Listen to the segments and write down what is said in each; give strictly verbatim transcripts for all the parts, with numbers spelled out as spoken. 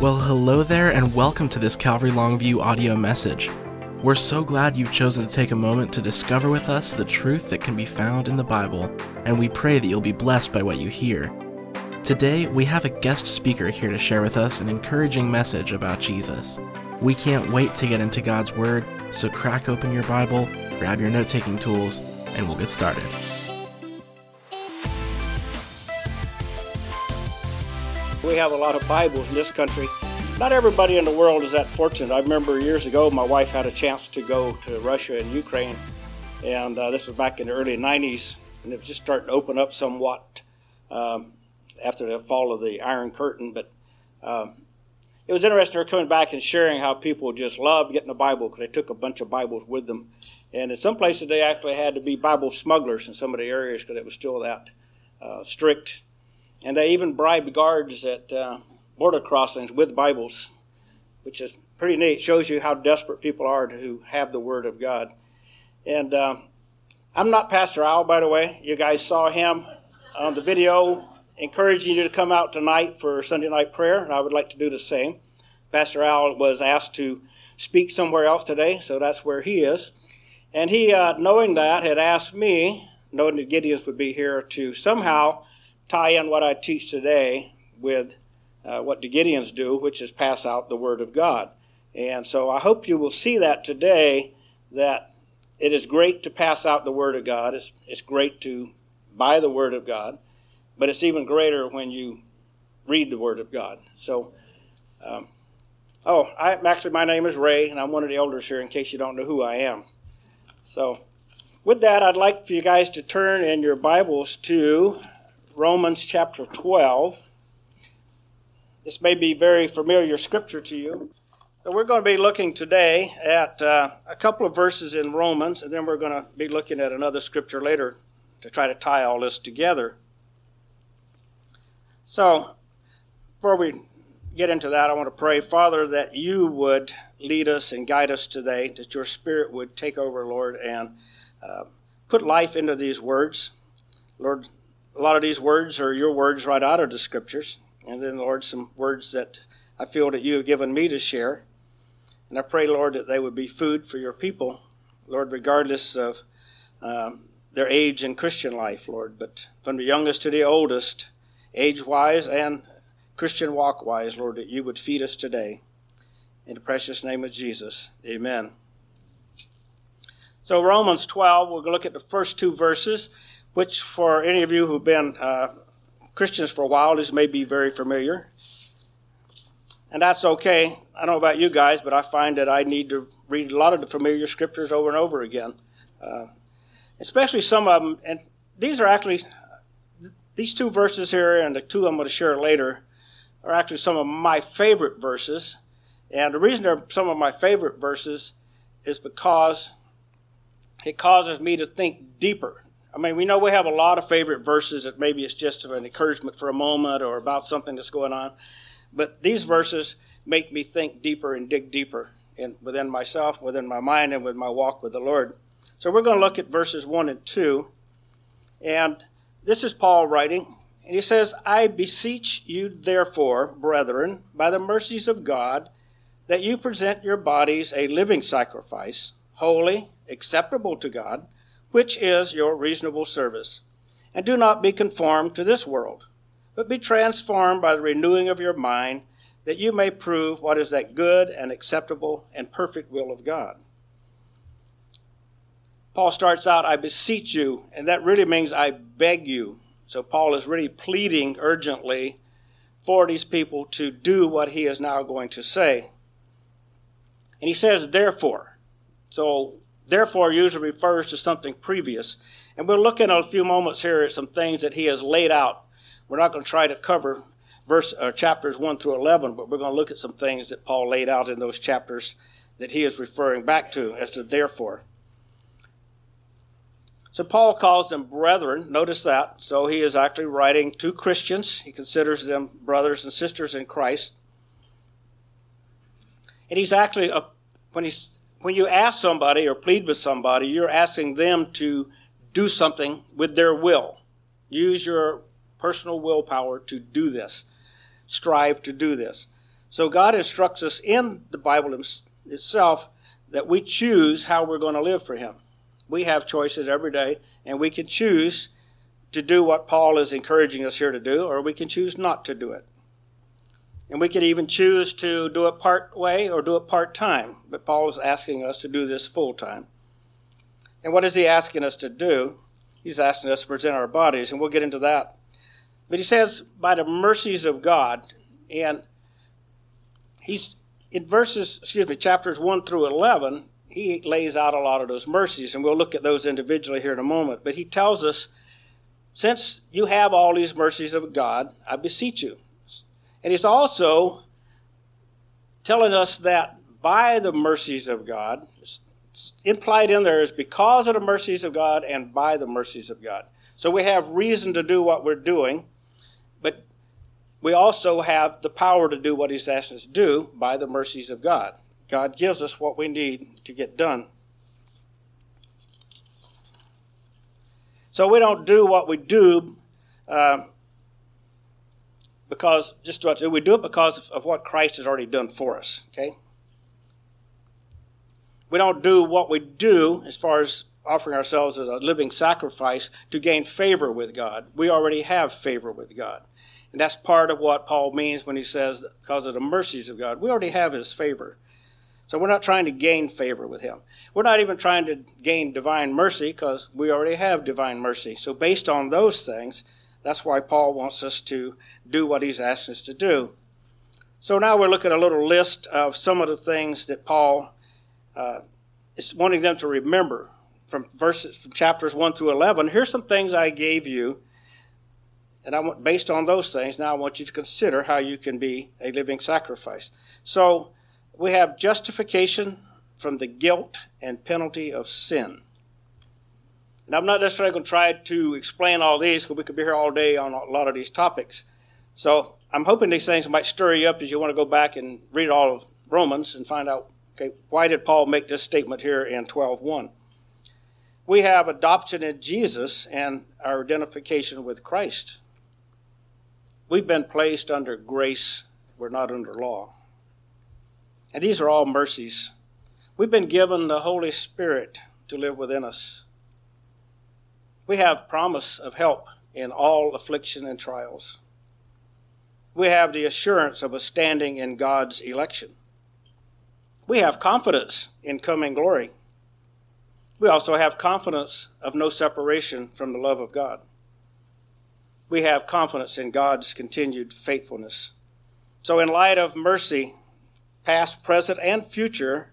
Well, hello there and welcome to this Calvary Longview audio message. We're so glad you've chosen to take a moment to discover with us the truth that can be found in the Bible, and we pray that you'll be blessed by what you hear. Today, we have a guest speaker here to share with us an encouraging message about Jesus. We can't wait to get into God's Word, so crack open your Bible, grab your note-taking tools, and we'll get started. We have a lot of Bibles in this country. Not everybody in the world is that fortunate. I remember years ago my wife had a chance to go to Russia and Ukraine, and uh, this was back in the early nineties, and it was just starting to open up somewhat um, after the fall of the Iron Curtain. But um, it was interesting her coming back and sharing how people just loved getting a Bible because they took a bunch of Bibles with them. And in some places they actually had to be Bible smugglers in some of the areas because it was still that uh, strict. And they even bribed guards at uh, border crossings with Bibles, which is pretty neat. It shows you how desperate people are to have the Word of God. And uh, I'm not Pastor Al, by the way. You guys saw him on the video encouraging you to come out tonight for Sunday night prayer, and I would like to do the same. Pastor Al was asked to speak somewhere else today, so that's where he is. And he, uh, knowing that, had asked me, knowing that Gideons would be here, to somehow tie in what I teach today with uh, what the Gideons do, which is pass out the Word of God. And so I hope you will see that today, that it is great to pass out the Word of God. It's, it's great to buy the Word of God, but it's even greater when you read the Word of God. So, um, oh, I, actually my name is Ray, and I'm one of the elders here in case you don't know who I am. So with that, I'd like for you guys to turn in your Bibles to Romans chapter twelve. This may be very familiar scripture to you. So we're going to be looking today at uh, a couple of verses in Romans, and then we're going to be looking at another scripture later to try to tie all this together. So before we get into that, I want to pray, Father, that you would lead us and guide us today, that your Spirit would take over, Lord, and uh, put life into these words. Lord, a lot of these words are your words right out of the scriptures. And then, Lord, some words that I feel that you have given me to share. And I pray, Lord, that they would be food for your people, Lord, regardless of um, their age in Christian life, Lord. But from the youngest to the oldest, age-wise and Christian walk-wise, Lord, that you would feed us today. In the precious name of Jesus, amen. So Romans twelve, we'll look at the first two verses, which for any of you who've been uh, Christians for a while, this may be very familiar. And that's okay. I don't know about you guys, but I find that I need to read a lot of the familiar scriptures over and over again, uh, especially some of them. And these are actually, these two verses here and the two I'm going to share later are actually some of my favorite verses. And the reason they're some of my favorite verses is because it causes me to think deeper. I mean, we know we have a lot of favorite verses that maybe it's just an encouragement for a moment or about something that's going on. But these verses make me think deeper and dig deeper in, within myself, within my mind, and with my walk with the Lord. So we're going to look at verses one and two. And this is Paul writing. And he says, I beseech you, therefore, brethren, by the mercies of God, that you present your bodies a living sacrifice, holy, acceptable to God, which is your reasonable service. And do not be conformed to this world, but be transformed by the renewing of your mind, that you may prove what is that good and acceptable and perfect will of God. Paul starts out, I beseech you, and that really means I beg you. So Paul is really pleading urgently for these people to do what he is now going to say. And he says, therefore. So therefore usually refers to something previous. And we'll look in a few moments here at some things that he has laid out. We're not going to try to cover verse uh, chapters one through eleven, but we're going to look at some things that Paul laid out in those chapters that he is referring back to as to therefore. So Paul calls them brethren. Notice that. So he is actually writing to Christians. He considers them brothers and sisters in Christ. And he's actually, a, when he's When you ask somebody or plead with somebody, you're asking them to do something with their will. Use your personal willpower to do this. Strive to do this. So God instructs us in the Bible itself that we choose how we're going to live for him. We have choices every day, and we can choose to do what Paul is encouraging us here to do, or we can choose not to do it. And we could even choose to do it part way or do it part time, but Paul is asking us to do this full time. And what is he asking us to do? He's asking us to present our bodies, and we'll get into that. But he says, by the mercies of God, and he's in verses, excuse me, chapters one through eleven, he lays out a lot of those mercies, and we'll look at those individually here in a moment. But he tells us, since you have all these mercies of God, I beseech you. And he's also telling us that by the mercies of God, implied in there is because of the mercies of God and by the mercies of God. So we have reason to do what we're doing, but we also have the power to do what he's asked us to do by the mercies of God. God gives us what we need to get done. So we don't do what we do uh, because just what we do it because of what Christ has already done for us. Okay. We don't do what we do as far as offering ourselves as a living sacrifice to gain favor with God. We already have favor with God. And that's part of what Paul means when he says, because of the mercies of God. We already have his favor. So we're not trying to gain favor with him. We're not even trying to gain divine mercy because we already have divine mercy. So based on those things, that's why Paul wants us to do what he's asked us to do. So now we're looking at a little list of some of the things that Paul uh, is wanting them to remember. From verses, from chapters one through eleven, here's some things I gave you, and I want, based on those things, now I want you to consider how you can be a living sacrifice. So we have justification from the guilt and penalty of sin. And I'm not necessarily going to try to explain all these, because we could be here all day on a lot of these topics. So I'm hoping these things might stir you up as you want to go back and read all of Romans and find out, okay, why did Paul make this statement here in twelve one? We have adoption in Jesus and our identification with Christ. We've been placed under grace. We're not under law. And these are all mercies. We've been given the Holy Spirit to live within us. We have promise of help in all affliction and trials. We have the assurance of a standing in God's election. We have confidence in coming glory. We also have confidence of no separation from the love of God. We have confidence in God's continued faithfulness. So in light of mercy, past, present, and future,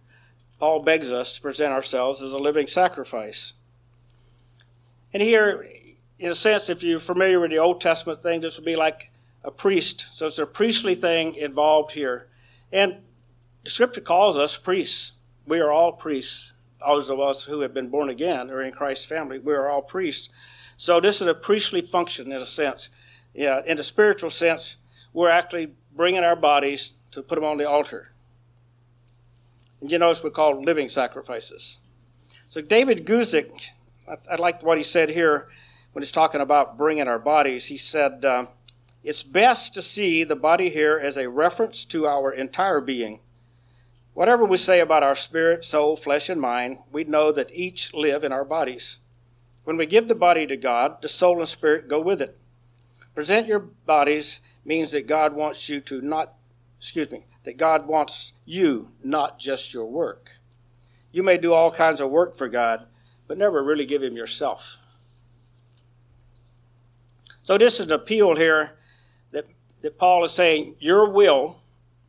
Paul begs us to present ourselves as a living sacrifice. And here, in a sense, if you're familiar with the Old Testament thing, this would be like a priest. So it's a priestly thing involved here. And the Scripture calls us priests. We are all priests. Those of us who have been born again or in Christ's family, we are all priests. So this is a priestly function in a sense. Yeah, in the spiritual sense, we're actually bringing our bodies to put them on the altar. And you notice we're called living sacrifices. So David Guzik, I, I liked what he said here when he's talking about bringing our bodies. He said, uh, it's best to see the body here as a reference to our entire being. Whatever we say about our spirit, soul, flesh, and mind, we know that each live in our bodies. When we give the body to God, the soul and spirit go with it. Present your bodies means that God wants you to not, excuse me, that God wants you, not just your work. You may do all kinds of work for God, but never really give him yourself. So this is an appeal here that, that Paul is saying, your will,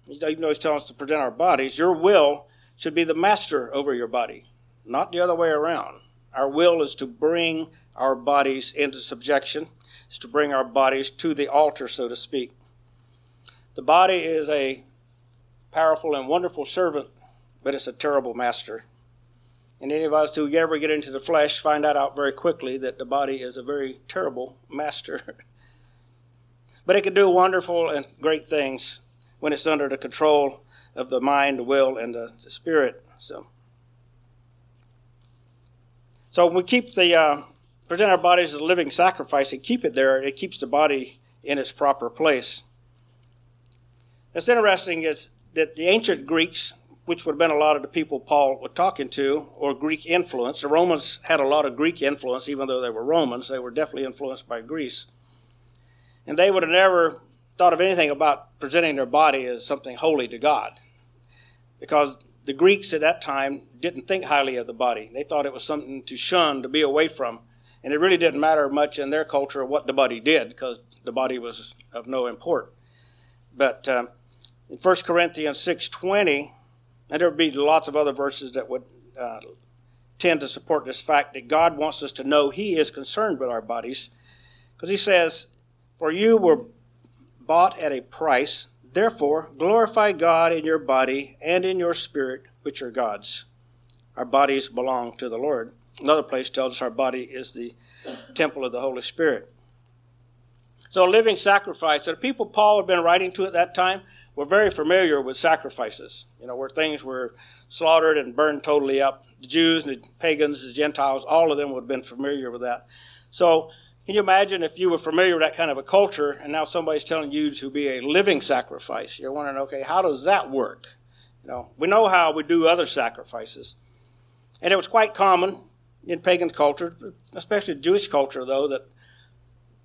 even though he's telling us to present our bodies, your will should be the master over your body, not the other way around. Our will is to bring our bodies into subjection, is to bring our bodies to the altar, so to speak. The body is a powerful and wonderful servant, but it's a terrible master. And any of us who ever get into the flesh find that out very quickly, that the body is a very terrible master. But it can do wonderful and great things when it's under the control of the mind, the will, and the, the spirit. So, so we keep the, uh, present our bodies as a living sacrifice and keep it there. It keeps the body in its proper place. It's interesting is that the ancient Greeks, which would have been a lot of the people Paul was talking to, or Greek influence. The Romans had a lot of Greek influence, even though they were Romans. They were definitely influenced by Greece. And they would have never thought of anything about presenting their body as something holy to God, because the Greeks at that time didn't think highly of the body. They thought it was something to shun, to be away from. And it really didn't matter much in their culture what the body did, because the body was of no import. But um, in First Corinthians six twenty, and there would be lots of other verses that would uh, tend to support this fact that God wants us to know he is concerned with our bodies, because he says, "For you were bought at a price, therefore glorify God in your body and in your spirit, which are God's." Our bodies belong to the Lord. Another place tells us our body is the temple of the Holy Spirit. So a living sacrifice. So the people Paul had been writing to at that time were very familiar with sacrifices, you know, where things were slaughtered and burned totally up. The Jews and the pagans, the Gentiles, all of them would have been familiar with that. So can you imagine if you were familiar with that kind of a culture, and now somebody's telling you to be a living sacrifice? You're wondering, okay, how does that work? You know, we know how we do other sacrifices. And it was quite common in pagan culture, especially Jewish culture, though, that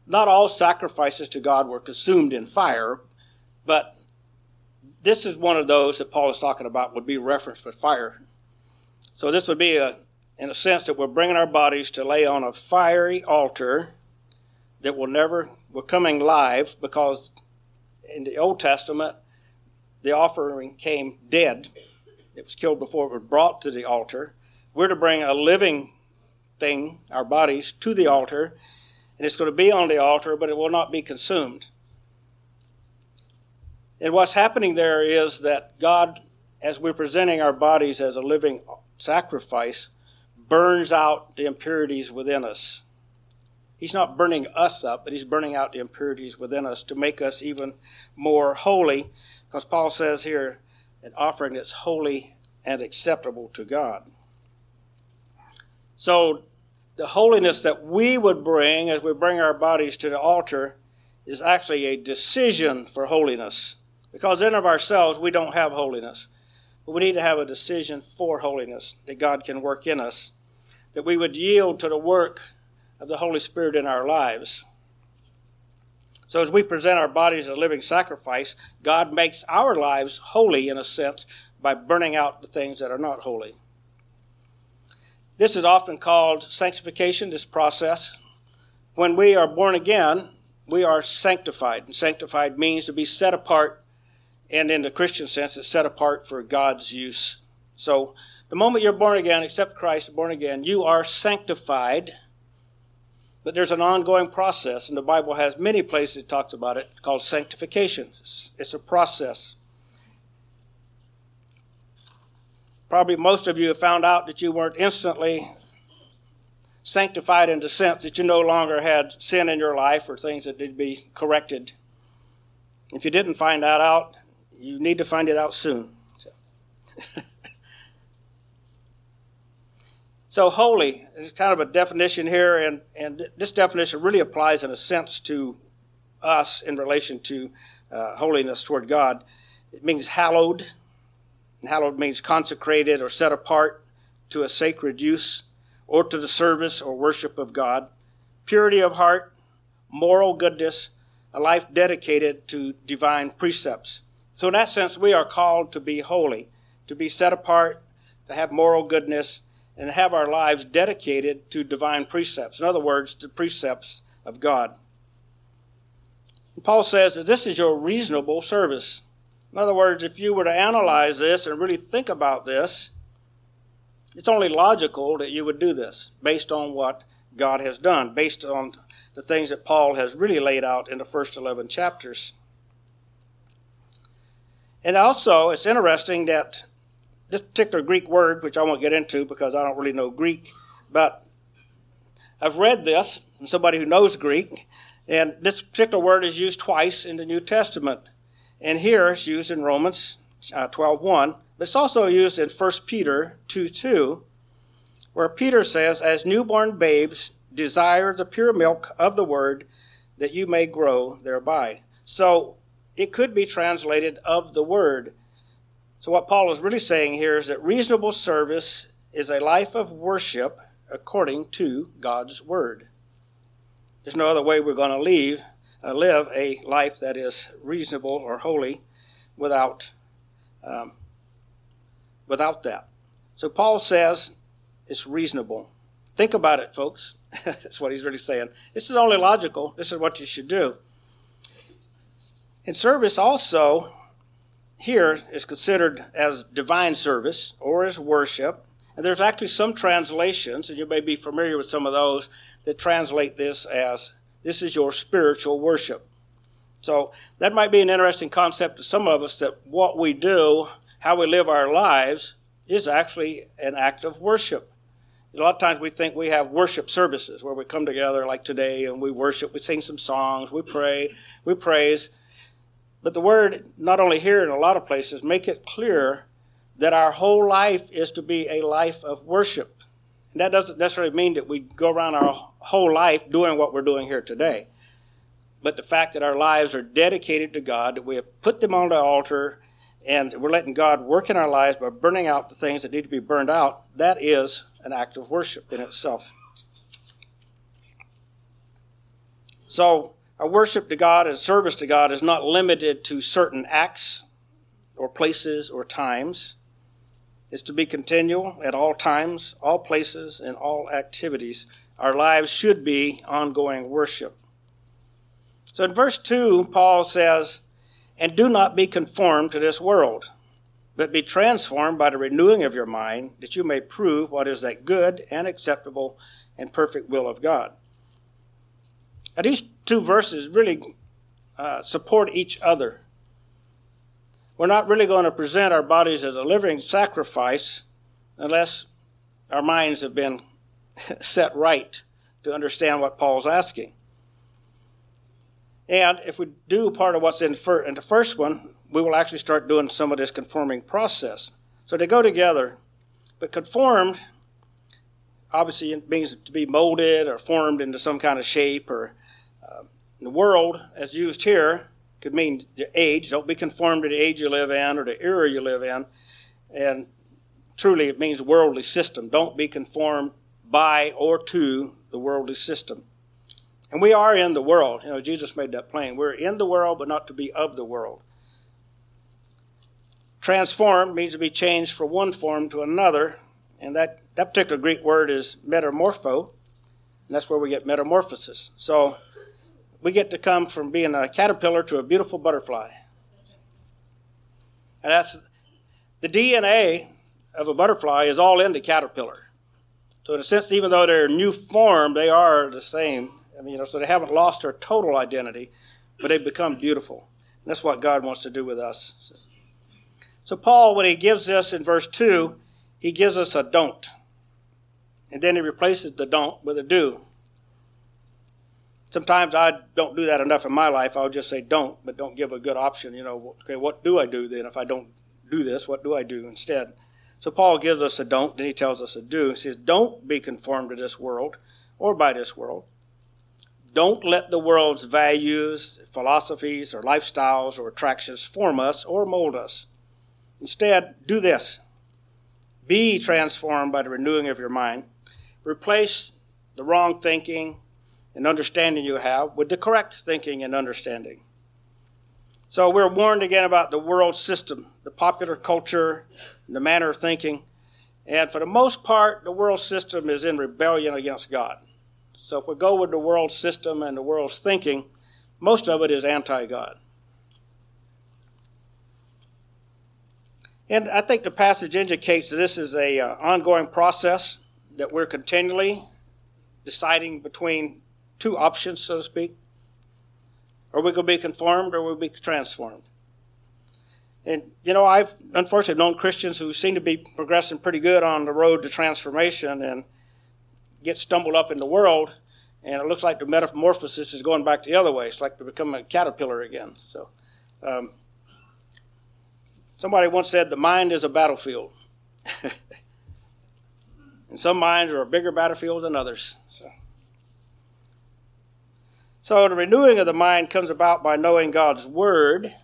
not all sacrifices to God were consumed in fire, but this is one of those that Paul is talking about would be referenced with fire. So this would be, a, in a sense, that we're bringing our bodies to lay on a fiery altar that will never, were coming live, because in the Old Testament, the offering came dead. It was killed before it was brought to the altar. We're to bring a living thing, our bodies, to the altar, and it's going to be on the altar, but it will not be consumed. And what's happening there is that God, as we're presenting our bodies as a living sacrifice, burns out the impurities within us. He's not burning us up, but he's burning out the impurities within us to make us even more holy, because Paul says here, an offering that's holy and acceptable to God. So the holiness that we would bring as we bring our bodies to the altar is actually a decision for holiness, because in of ourselves we don't have holiness. But we need to have a decision for holiness that God can work in us, that we would yield to the work of the Holy Spirit in our lives. So as we present our bodies as a living sacrifice, God makes our lives holy in a sense by burning out the things that are not holy. This is often called sanctification, this process. When we are born again, we are sanctified. And sanctified means to be set apart, and in the Christian sense, it's set apart for God's use. So the moment you're born again, accept Christ, born again, you are sanctified. But there's an ongoing process, and the Bible has many places it talks about it, called sanctification. It's a process. Probably most of you have found out that you weren't instantly sanctified in the sense that you no longer had sin in your life or things that need to be corrected. If you didn't find that out, you need to find it out soon. So. So holy is kind of a definition here, and, and th- this definition really applies in a sense to us in relation to uh, holiness toward God. It means hallowed, and hallowed means consecrated or set apart to a sacred use or to the service or worship of God. Purity of heart, moral goodness, a life dedicated to divine precepts. So in that sense, we are called to be holy, to be set apart, to have moral goodness, and have our lives dedicated to divine precepts. In other words, the precepts of God. And Paul says that this is your reasonable service. In other words, if you were to analyze this and really think about this, it's only logical that you would do this based on what God has done, based on the things that Paul has really laid out in the first eleven chapters. And also, it's interesting that this particular Greek word, which I won't get into because I don't really know Greek, but I've read this from somebody who knows Greek, and this particular word is used twice in the New Testament. And here it's used in Romans uh, twelve one, but it's also used in First Peter two two, where Peter says, "As newborn babes, desire the pure milk of the word that you may grow thereby." So It could be translated "of the word." So what Paul is really saying here is that reasonable service is a life of worship according to God's word. There's no other way we're going to leave, uh, live a life that is reasonable or holy without, um, without that. So Paul says it's reasonable. Think about it, folks. That's what he's really saying. This is only logical. This is what you should do. And service also here is considered as divine service or as worship. And there's actually some translations, and you may be familiar with some of those, that translate this as, this is your spiritual worship. So that might be an interesting concept to some of us, that what we do, how we live our lives, is actually an act of worship. A lot of times we think we have worship services where we come together like today and we worship, we sing some songs, we pray, we praise. But the word, not only here in a lot of places, make it clear that our whole life is to be a life of worship. And that doesn't necessarily mean that we go around our whole life doing what we're doing here today. But the fact that our lives are dedicated to God, that we have put them on the altar, and we're letting God work in our lives by burning out the things that need to be burned out, that is an act of worship in itself. So our worship to God and service to God is not limited to certain acts or places or times. It's to be continual at all times, all places, and all activities. Our lives should be ongoing worship. So in verse two, Paul says, "And do not be conformed to this world, but be transformed by the renewing of your mind, that you may prove what is that good and acceptable and perfect will of God." Now, these two verses really uh, support each other. We're not really going to present our bodies as a living sacrifice unless our minds have been set right to understand what Paul's asking. And if we do part of what's in, fir- in the first one, we will actually start doing some of this conforming process. So they go together. But conformed, obviously, it means to be molded or formed into some kind of shape, or uh, the world, as used here, could mean the age. Don't be conformed to the age you live in or the era you live in. And truly, it means worldly system. Don't be conformed by or to the worldly system. And we are in the world. You know, Jesus made that plain. We're in the world, but not to be of the world. Transformed means to be changed from one form to another. And that, that particular Greek word is metamorpho. And that's where we get metamorphosis. So we get to come from being a caterpillar to a beautiful butterfly. And that's the D N A of a butterfly is all in the caterpillar. So in a sense, even though they're new form, they are the same. I mean, you know, so they haven't lost their total identity, but they've become beautiful. And that's what God wants to do with us. So, so Paul, when he gives this in verse two, he gives us a don't. And then he replaces the don't with a do. Sometimes I don't do that enough in my life. I'll just say don't, but don't give a good option. You know, okay, what do I do then if I don't do this? What do I do instead? So Paul gives us a don't, then he tells us a do. He says, don't be conformed to this world or by this world. Don't let the world's values, philosophies, or lifestyles or attractions form us or mold us. Instead, do this. Be transformed by the renewing of your mind. Replace the wrong thinking and understanding you have with the correct thinking and understanding. So we're warned again about the world system, the popular culture, the manner of thinking. And for the most part, the world system is in rebellion against God. So if we go with the world system and the world's thinking, most of it is anti-God. And I think the passage indicates that this is an uh, ongoing process, that we're continually deciding between two options, so to speak. Are we going to be conformed or will we be transformed? And, you know, I've unfortunately known Christians who seem to be progressing pretty good on the road to transformation and get stumbled up in the world, and it looks like the metamorphosis is going back the other way. It's like to become a caterpillar again. So, um, somebody once said the mind is a battlefield. And some minds are a bigger battlefield than others. So. So the renewing of the mind comes about by knowing God's word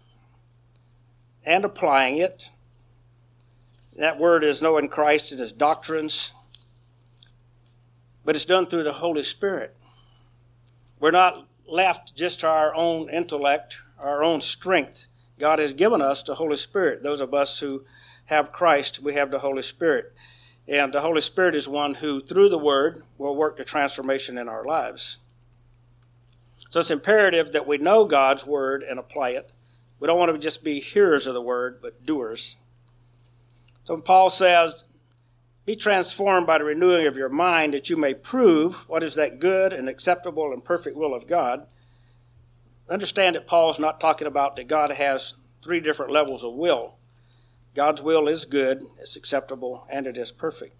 and applying it. That word is knowing Christ and his doctrines, but it's done through the Holy Spirit. We're not left just to our own intellect, our own strength. God has given us the Holy Spirit. Those of us who have Christ, we have the Holy Spirit. And the Holy Spirit is one who, through the Word, will work the transformation in our lives. So it's imperative that we know God's Word and apply it. We don't want to just be hearers of the Word, but doers. So Paul says, be transformed by the renewing of your mind, that you may prove what is that good and acceptable and perfect will of God. Understand that Paul's not talking about that God has three different levels of will. God's will is good, it's acceptable, and it is perfect.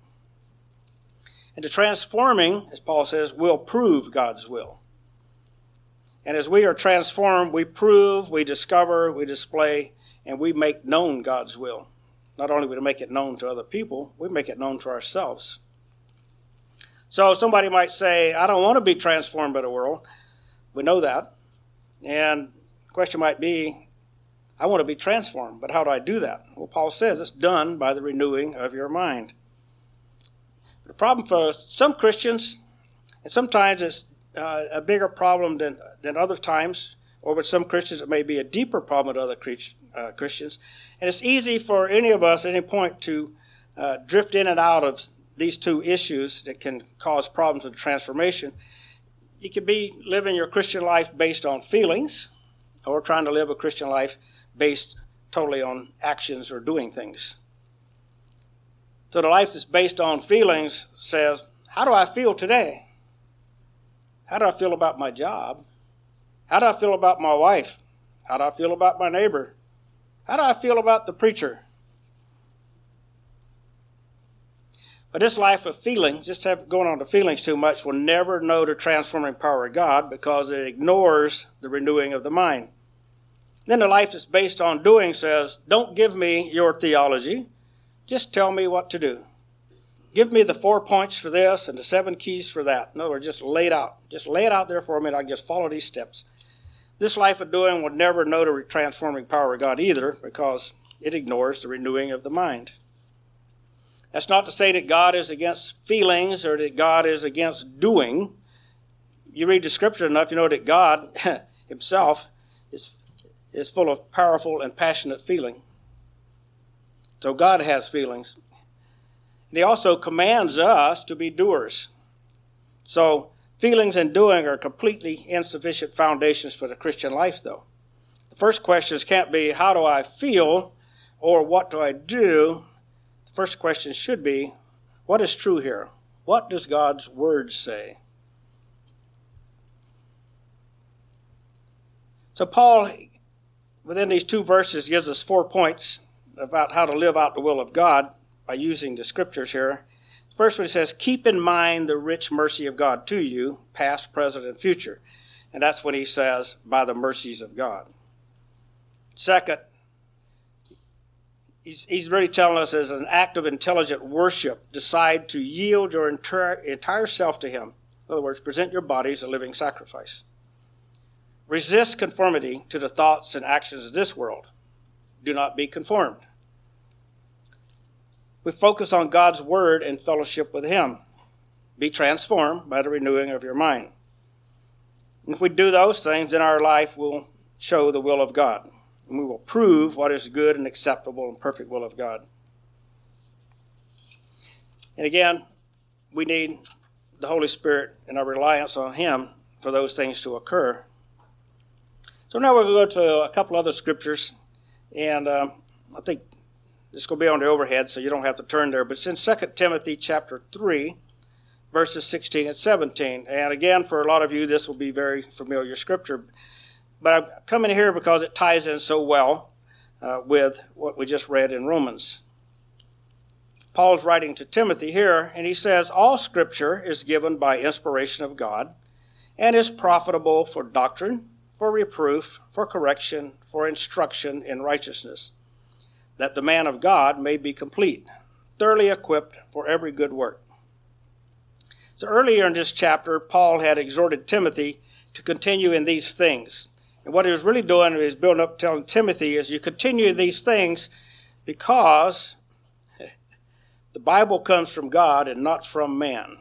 And the transforming, as Paul says, will prove God's will. And as we are transformed, we prove, we discover, we display, and we make known God's will. Not only do we make it known to other people, we make it known to ourselves. So somebody might say, I don't want to be transformed by the world. We know that. And the question might be, I want to be transformed, but how do I do that? Well, Paul says it's done by the renewing of your mind. The problem for some Christians, and sometimes it's uh, a bigger problem than, than other times, or with some Christians it may be a deeper problem with other uh, Christians, and it's easy for any of us at any point to uh, drift in and out of these two issues that can cause problems with transformation. You could be living your Christian life based on feelings, or trying to live a Christian life based totally on actions or doing things. So the life that's based on feelings says, how do I feel today? How do I feel about my job? How do I feel about my wife? How do I feel about my neighbor? How do I feel about the preacher? But this life of feeling, just have going on to feelings too much, will never know the transforming power of God because it ignores the renewing of the mind. Then the life that's based on doing says, don't give me your theology, just tell me what to do. Give me the four points for this and the seven keys for that. In other words, just lay it out. Just lay it out there for me and I can just follow these steps. This life of doing will never know the transforming power of God either because it ignores the renewing of the mind. That's not to say that God is against feelings or that God is against doing. You read the scripture enough, you know that God himself is is full of powerful and passionate feeling. So God has feelings. And he also commands us to be doers. So feelings and doing are completely insufficient foundations for the Christian life, though. The first questions can't be, how do I feel, or what do I do? The first question should be, what is true here? What does God's word say? So Paul, within these two verses, gives us four points about how to live out the will of God by using the scriptures here. First one says, keep in mind the rich mercy of God to you, past, present, and future. And that's when he says, by the mercies of God. Second, he's, he's really telling us as an act of intelligent worship, decide to yield your entire, entire self to him. In other words, present your body as a living sacrifice. Resist conformity to the thoughts and actions of this world. Do not be conformed. We focus on God's word and fellowship with him. Be transformed by the renewing of your mind. And if we do those things, in our life will show the will of God. And we will prove what is good and acceptable and perfect will of God. And again, we need the Holy Spirit and our reliance on him for those things to occur. So now we're going to go to a couple other scriptures, and uh, I think this is going to be on the overhead, so you don't have to turn there. But it's in Second Timothy chapter three, verses sixteen and seventeen. And again, for a lot of you, this will be very familiar scripture. But I'm coming here because it ties in so well uh, with what we just read in Romans. Paul's writing to Timothy here, and he says, all scripture is given by inspiration of God and is profitable for doctrine, for reproof, for correction, for instruction in righteousness, that the man of God may be complete, thoroughly equipped for every good work. So earlier in this chapter, Paul had exhorted Timothy to continue in these things. And what he was really doing is building up, telling Timothy, is you continue these things because the Bible comes from God and not from man.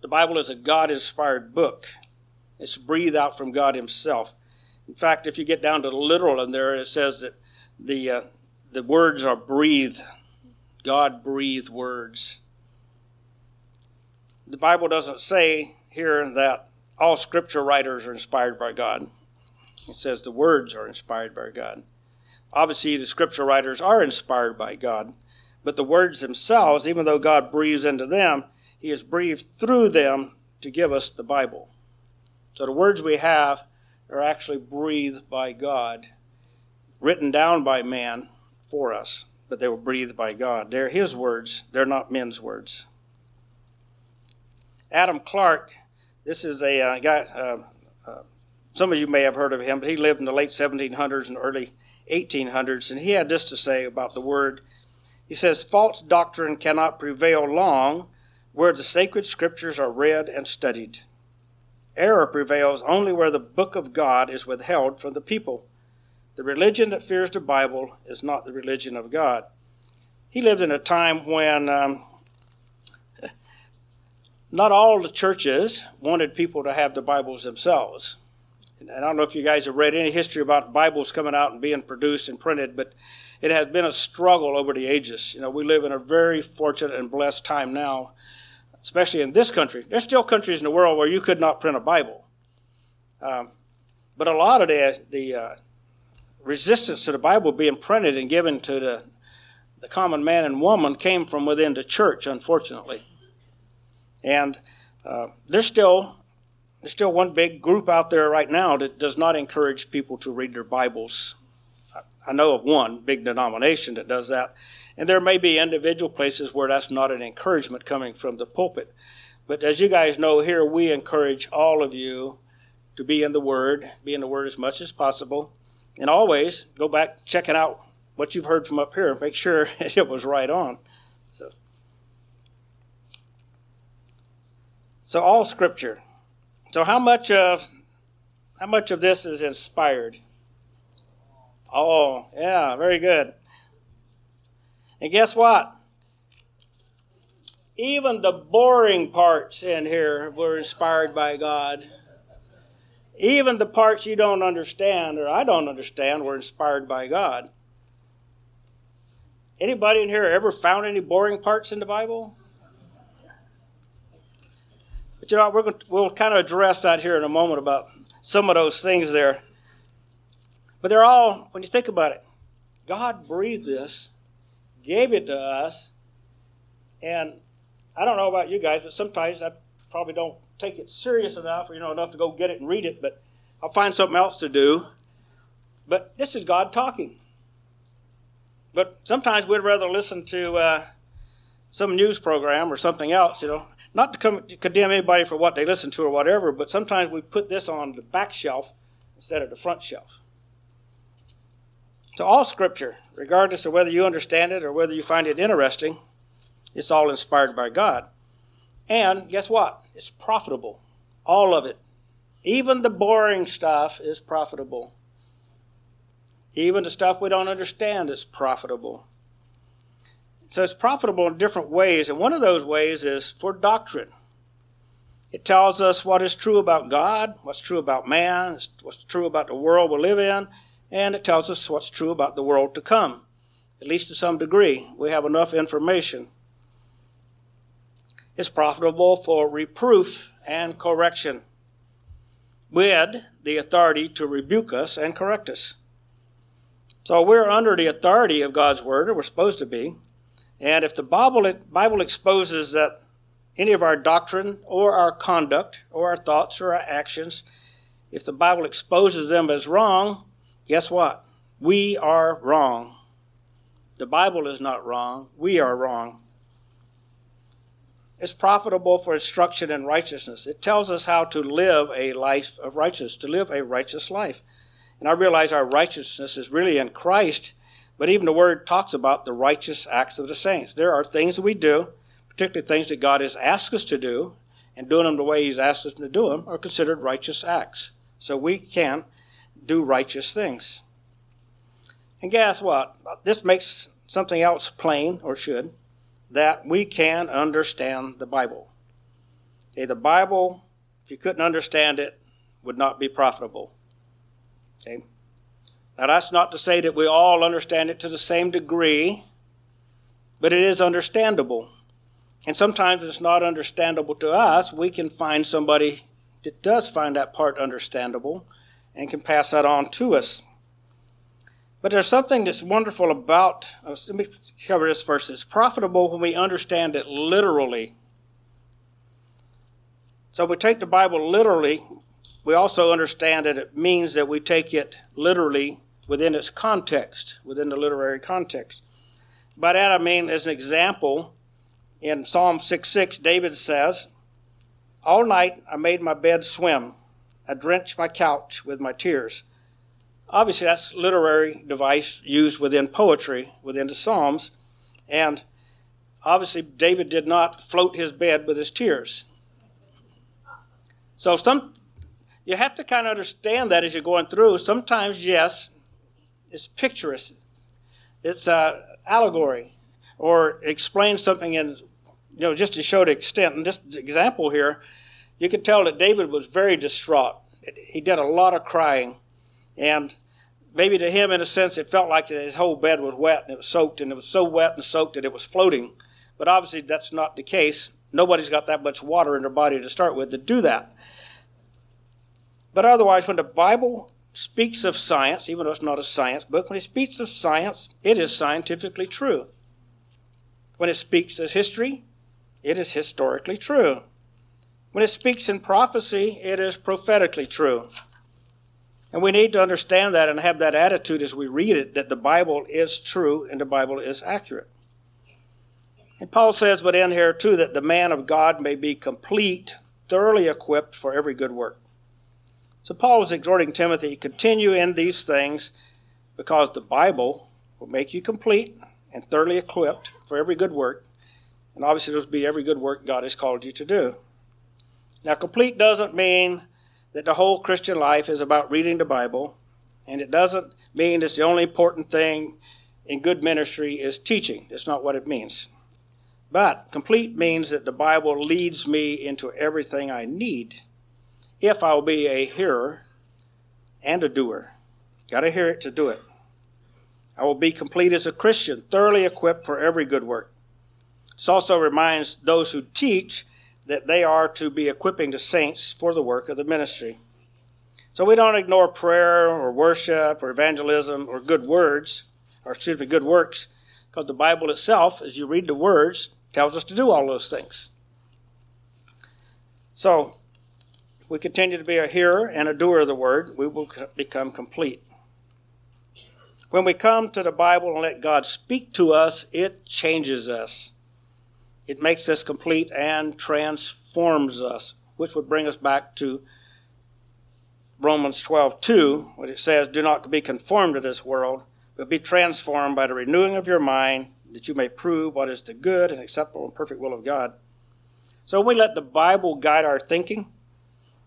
The Bible is a God-inspired book. It's breathed out from God himself. In fact, if you get down to the literal in there, it says that the uh, the words are breathed. God breathed words. The Bible doesn't say here that all scripture writers are inspired by God. It says the words are inspired by God. Obviously, the scripture writers are inspired by God, but the words themselves, even though God breathes into them, he has breathed through them to give us the Bible. So the words we have are actually breathed by God, written down by man for us, but they were breathed by God. They're his words. They're not men's words. Adam Clark, this is a uh, guy, uh, uh, some of you may have heard of him, but he lived in the late seventeen hundreds and early eighteen hundreds, and he had this to say about the word. He says, "False doctrine cannot prevail long where the sacred scriptures are read and studied. Error prevails only where the book of God is withheld from the people. The religion that fears the Bible is not the religion of God." He lived in a time when um, not all the churches wanted people to have the Bibles themselves. And I don't know if you guys have read any history about Bibles coming out and being produced and printed, but it has been a struggle over the ages. You know, we live in a very fortunate and blessed time now, especially in this country. There's still countries in the world where you could not print a Bible. Um, but a lot of the, the uh, resistance to the Bible being printed and given to the, the common man and woman came from within the church, unfortunately. And uh, there's still there's still one big group out there right now that does not encourage people to read their Bibles. I know of one big denomination that does that. And there may be individual places where that's not an encouragement coming from the pulpit. But as you guys know here, we encourage all of you to be in the Word, be in the Word as much as possible. And always go back, check it out, what you've heard from up here, and make sure it was right on. So, so all Scripture. So how much of how much of this is inspired? Oh, yeah, very good. And guess what? Even the boring parts in here were inspired by God. Even the parts you don't understand or I don't understand were inspired by God. Anybody in here ever found any boring parts in the Bible? But you know, we're going to, we'll kind of address that here in a moment about some of those things there. But they're all, when you think about it, God breathed this, gave it to us, and I don't know about you guys, but sometimes I probably don't take it serious enough, or you know, enough to go get it and read it, but I'll find something else to do. But this is God talking. But sometimes we'd rather listen to uh, some news program or something else, you know, not to, come, to condemn anybody for what they listen to or whatever, but sometimes we put this on the back shelf instead of the front shelf. So all Scripture, regardless of whether you understand it or whether you find it interesting, it's all inspired by God. And guess what? It's profitable. All of it. Even the boring stuff is profitable. Even the stuff we don't understand is profitable. So it's profitable in different ways, and one of those ways is for doctrine. It tells us what is true about God, what's true about man, what's true about the world we live in, and it tells us what's true about the world to come, at least to some degree. We have enough information. It's profitable for reproof and correction, with the authority to rebuke us and correct us. So we're under the authority of God's Word, or we're supposed to be, and if the Bible, Bible exposes that any of our doctrine or our conduct or our thoughts or our actions, if the Bible exposes them as wrong, guess what? We are wrong. The Bible is not wrong. We are wrong. It's profitable for instruction in righteousness. It tells us how to live a life of righteousness, to live a righteous life. And I realize our righteousness is really in Christ, but even the Word talks about the righteous acts of the saints. There are things that we do, particularly things that God has asked us to do, and doing them the way he's asked us to do them are considered righteous acts. so we can do righteous things. And guess what? This makes something else plain, or should, that we can understand the Bible. Okay, the Bible, if you couldn't understand it, would not be profitable. Okay? Now, that's not to say that we all understand it to the same degree, but it is understandable. And sometimes it's not understandable to us. We can find somebody that does find that part understandable and can pass that on to us. But there's something that's wonderful about, let me cover this verse. It's profitable when we understand it literally. So if we take the Bible literally, we also understand that it means that we take it literally within its context, within the literary context. By that I mean, as an example, in Psalm six six, David says, "All night I made my bed swim. I drenched my couch with my tears." Obviously, that's a literary device used within poetry, within the Psalms. And obviously, David did not float his bed with his tears. So some, you have to kind of understand that as you're going through. Sometimes, yes, it's picturesque. It's uh, allegory. Or explain something in, you know, just to show the extent. And this example here, you can tell that David was very distraught. He did a lot of crying. And maybe to him, in a sense, it felt like his whole bed was wet and it was soaked, and it was so wet and soaked that it was floating. But obviously, that's not the case. Nobody's got that much water in their body to start with to do that. But otherwise, when the Bible speaks of science, even though it's not a science book, when it speaks of science, it is scientifically true. When it speaks of history, it is historically true. When it speaks in prophecy, it is prophetically true. And we need to understand that and have that attitude as we read it, that the Bible is true and the Bible is accurate. And Paul says, but in here too, that the man of God may be complete, thoroughly equipped for every good work. So Paul was exhorting Timothy, continue in these things, because the Bible will make you complete and thoroughly equipped for every good work. And obviously there will be every good work God has called you to do. Now, complete doesn't mean that the whole Christian life is about reading the Bible, and it doesn't mean it's the only important thing in good ministry is teaching. That's not what it means. But complete means that the Bible leads me into everything I need if I'll be a hearer and a doer. Got to hear it to do it. I will be complete as a Christian, thoroughly equipped for every good work. This also reminds those who teach that they are to be equipping the saints for the work of the ministry. So we don't ignore prayer or worship or evangelism or good words, or excuse me, good works, because the Bible itself, as you read the words, tells us to do all those things. So if we continue to be a hearer and a doer of the word, we will become complete. When we come to the Bible and let God speak to us, it changes us. It makes us complete and transforms us, which would bring us back to Romans twelve two, where it says, "Do not be conformed to this world, but be transformed by the renewing of your mind, that you may prove what is the good and acceptable and perfect will of God." So when we let the Bible guide our thinking,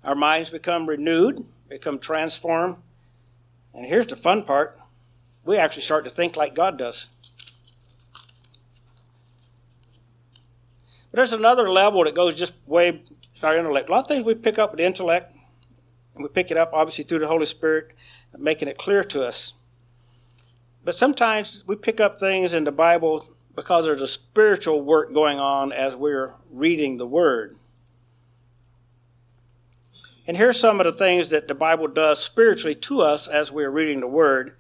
our minds become renewed, become transformed. And here's the fun part. We actually start to think like God does. But there's another level that goes just way our intellect. A lot of things we pick up with the intellect, and we pick it up obviously through the Holy Spirit, making it clear to us. But sometimes we pick up things in the Bible because there's a spiritual work going on as we're reading the Word. And here's some of the things that the Bible does spiritually to us as we're reading the Word.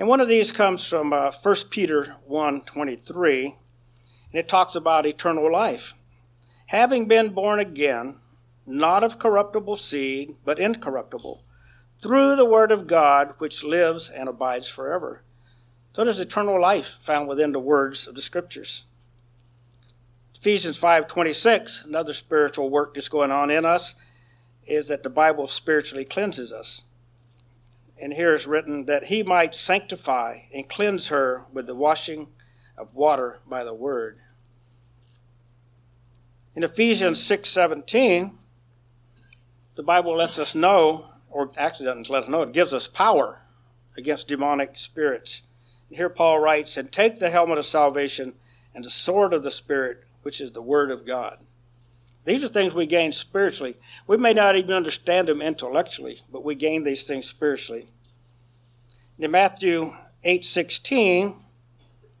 And one of these comes from uh, First Peter one twenty-three, and it talks about eternal life. "Having been born again, not of corruptible seed, but incorruptible, through the word of God, which lives and abides forever." So there's eternal life found within the words of the Scriptures. Ephesians five twenty-six, another spiritual work that's going on in us, is that the Bible spiritually cleanses us. And here is written that "he might sanctify and cleanse her with the washing of water by the word." In Ephesians six seventeen, the Bible lets us know or actually doesn't let us know, it gives us power against demonic spirits. And here Paul writes, and take the helmet of salvation and the sword of the Spirit, which is the Word of God. These are things we gain spiritually. We may not even understand them intellectually, but we gain these things spiritually. In Matthew eight sixteen,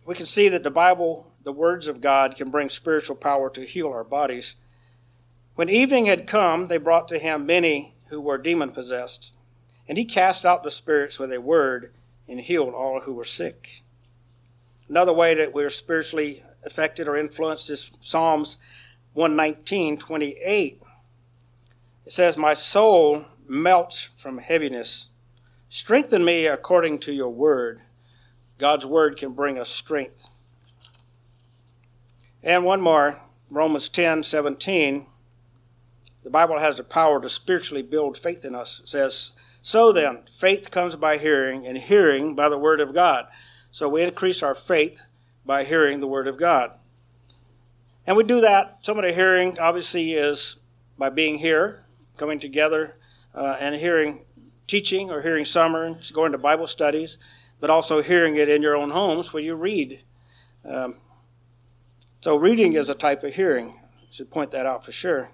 we can see that the Bible, the words of God, can bring spiritual power to heal our bodies. When evening had come, they brought to him many who were demon-possessed, and he cast out the spirits with a word and healed all who were sick. Another way that we're spiritually affected or influenced is Psalms one nineteen, twenty-eight. It says, my soul melts from heaviness. Strengthen me according to your word. God's word can bring us strength. And one more, Romans ten seventeen. The Bible has the power to spiritually build faith in us. It says, so then, faith comes by hearing, and hearing by the word of God. So we increase our faith by hearing the word of God. And we do that. Some of the hearing, obviously, is by being here, coming together, uh, and hearing teaching or hearing sermons, going to Bible studies, but also hearing it in your own homes where you read. Um, so reading is a type of hearing. I should point that out for sure.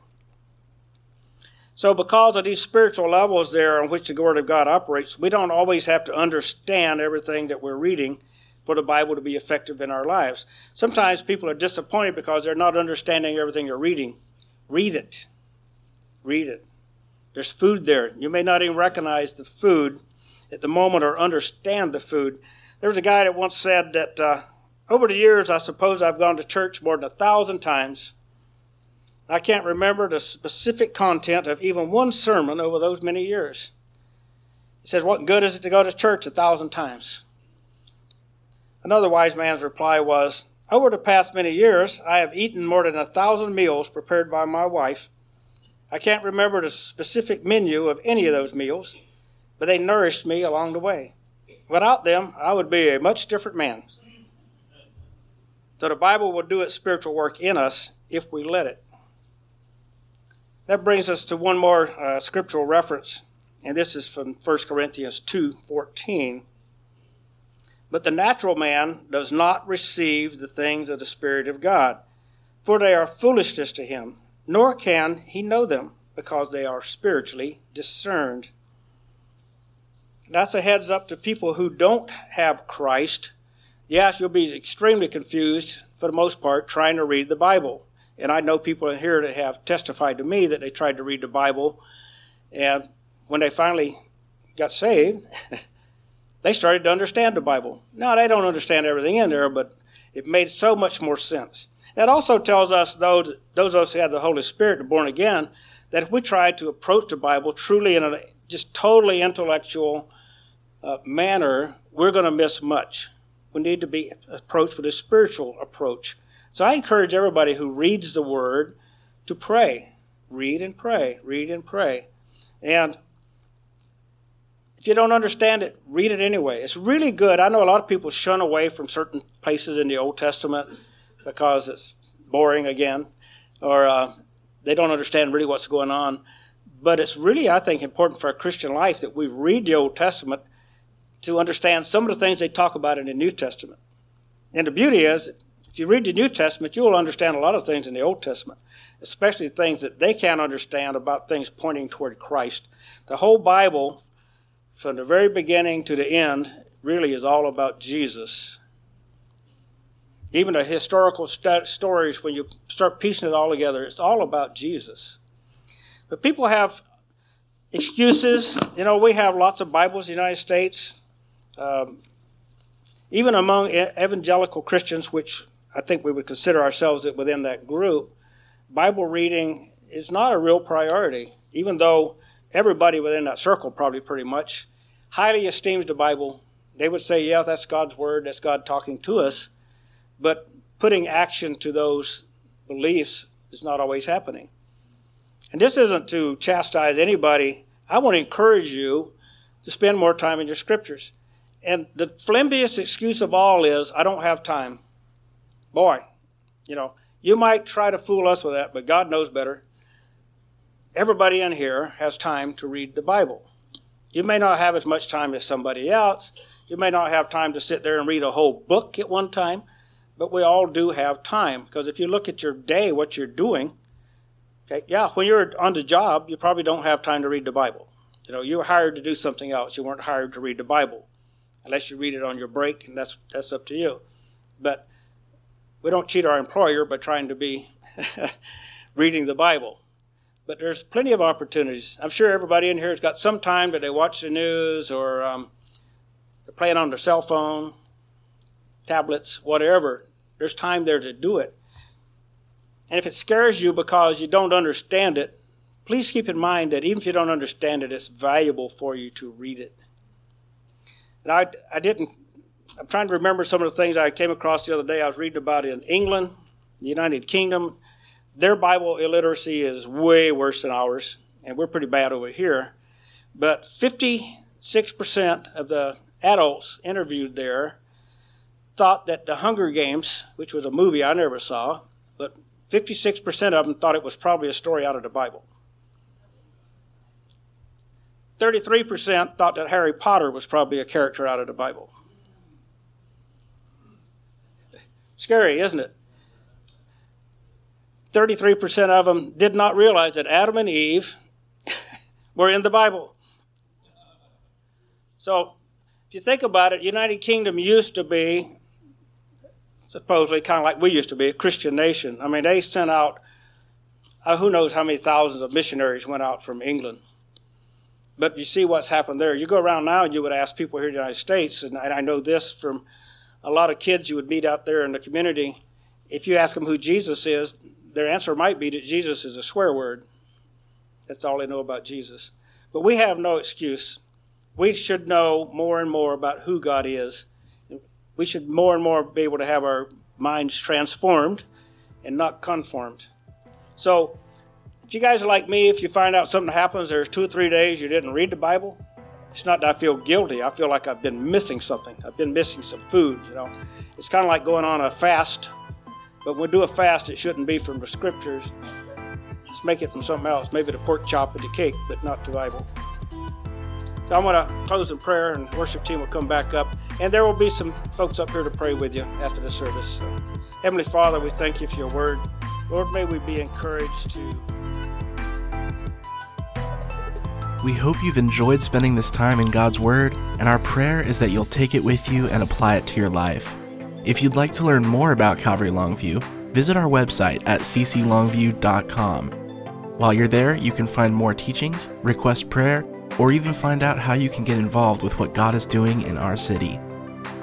So because of these spiritual levels there on which the Word of God operates, we don't always have to understand everything that we're reading for the Bible to be effective in our lives. Sometimes people are disappointed because they're not understanding everything you're reading. Read it. Read it. There's food there. You may not even recognize the food at the moment or understand the food. There was a guy that once said that uh, over the years, I suppose I've gone to church more than a thousand times. I can't remember the specific content of even one sermon over those many years. He says, what good is it to go to church a thousand times? Another wise man's reply was, over the past many years, I have eaten more than a thousand meals prepared by my wife. I can't remember the specific menu of any of those meals, but they nourished me along the way. Without them, I would be a much different man. So the Bible will do its spiritual work in us if we let it. That brings us to one more uh, scriptural reference, and this is from First Corinthians two fourteen. But the natural man does not receive the things of the Spirit of God, for they are foolishness to him. Nor can he know them, because they are spiritually discerned. That's a heads up to people who don't have Christ. Yes, you'll be extremely confused, for the most part, trying to read the Bible. And I know people in here that have testified to me that they tried to read the Bible, and when they finally got saved, they started to understand the Bible. Now, they don't understand everything in there, but it made so much more sense. That also tells us, though, those of us who have the Holy Spirit and born again, that if we try to approach the Bible truly in a just totally intellectual uh, manner, we're going to miss much. We need to be approached with a spiritual approach. So I encourage everybody who reads the Word to pray. Read and pray. Read and pray. And if you don't understand it, read it anyway. It's really good. I know a lot of people shun away from certain places in the Old Testament because it's boring again, or uh, they don't understand really what's going on. But it's really, I think, important for our Christian life that we read the Old Testament to understand some of the things they talk about in the New Testament. And the beauty is, if you read the New Testament, you'll understand a lot of things in the Old Testament, especially things that they can't understand about things pointing toward Christ. The whole Bible, from the very beginning to the end, really is all about Jesus. Even the historical st- stories, when you start piecing it all together, it's all about Jesus. But people have excuses. You know, we have lots of Bibles in the United States. Um, even among evangelical Christians, which I think we would consider ourselves within that group, Bible reading is not a real priority, even though everybody within that circle probably pretty much highly esteems the Bible. They would say, yeah, that's God's Word, that's God talking to us. But putting action to those beliefs is not always happening. And this isn't to chastise anybody. I want to encourage you to spend more time in your scriptures. And the flimsiest excuse of all is, I don't have time. Boy, you know, you might try to fool us with that, but God knows better. Everybody in here has time to read the Bible. You may not have as much time as somebody else. You may not have time to sit there and read a whole book at one time, but we all do have time, because if you look at your day, what you're doing, okay, yeah, when you're on the job, you probably don't have time to read the Bible. You know, you were hired to do something else. You weren't hired to read the Bible, unless you read it on your break, and that's that's up to you. But we don't cheat our employer by trying to be reading the Bible. But there's plenty of opportunities. I'm sure everybody in here has got some time that they watch the news, or um, they're playing on their cell phone, tablets, whatever. There's time there to do it. And if it scares you because you don't understand it, please keep in mind that even if you don't understand it, it's valuable for you to read it. And I, I didn't, I'm trying to remember some of the things I came across the other day. I was reading about in England, the United Kingdom. Their Bible illiteracy is way worse than ours, and we're pretty bad over here. But fifty-six percent of the adults interviewed there thought that The Hunger Games, which was a movie I never saw, but fifty-six percent of them thought it was probably a story out of the Bible. thirty-three percent thought that Harry Potter was probably a character out of the Bible. Scary, isn't it? thirty-three percent of them did not realize that Adam and Eve were in the Bible. So, if you think about it, United Kingdom used to be, supposedly, kind of like we used to be, a Christian nation. I mean, they sent out, uh, who knows how many thousands of missionaries went out from England. But you see what's happened there. You go around now and you would ask people here in the United States, and I know this from a lot of kids you would meet out there in the community, if you ask them who Jesus is, their answer might be that Jesus is a swear word. That's all they know about Jesus. But we have no excuse. We should know more and more about who God is. We should more and more be able to have our minds transformed and not conformed. So, if you guys are like me, if you find out something happens, there's two or three days you didn't read the Bible, it's not that I feel guilty. I feel like I've been missing something. I've been missing some food, you know. It's kind of like going on a fast. But when we do a fast, it shouldn't be from the Scriptures. Let's make it from something else. Maybe the pork chop and the cake, but not the Bible. So I'm going to close in prayer, and the worship team will come back up. And there will be some folks up here to pray with you after the service. So, Heavenly Father, we thank you for your word. Lord, may we be encouraged to... We hope you've enjoyed spending this time in God's Word, and our prayer is that you'll take it with you and apply it to your life. If you'd like to learn more about Calvary Longview, visit our website at c c longview dot com. While you're there, you can find more teachings, request prayer, or even find out how you can get involved with what God is doing in our city.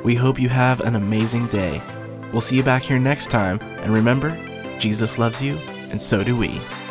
We hope you have an amazing day. We'll see you back here next time, and remember, Jesus loves you, and so do we.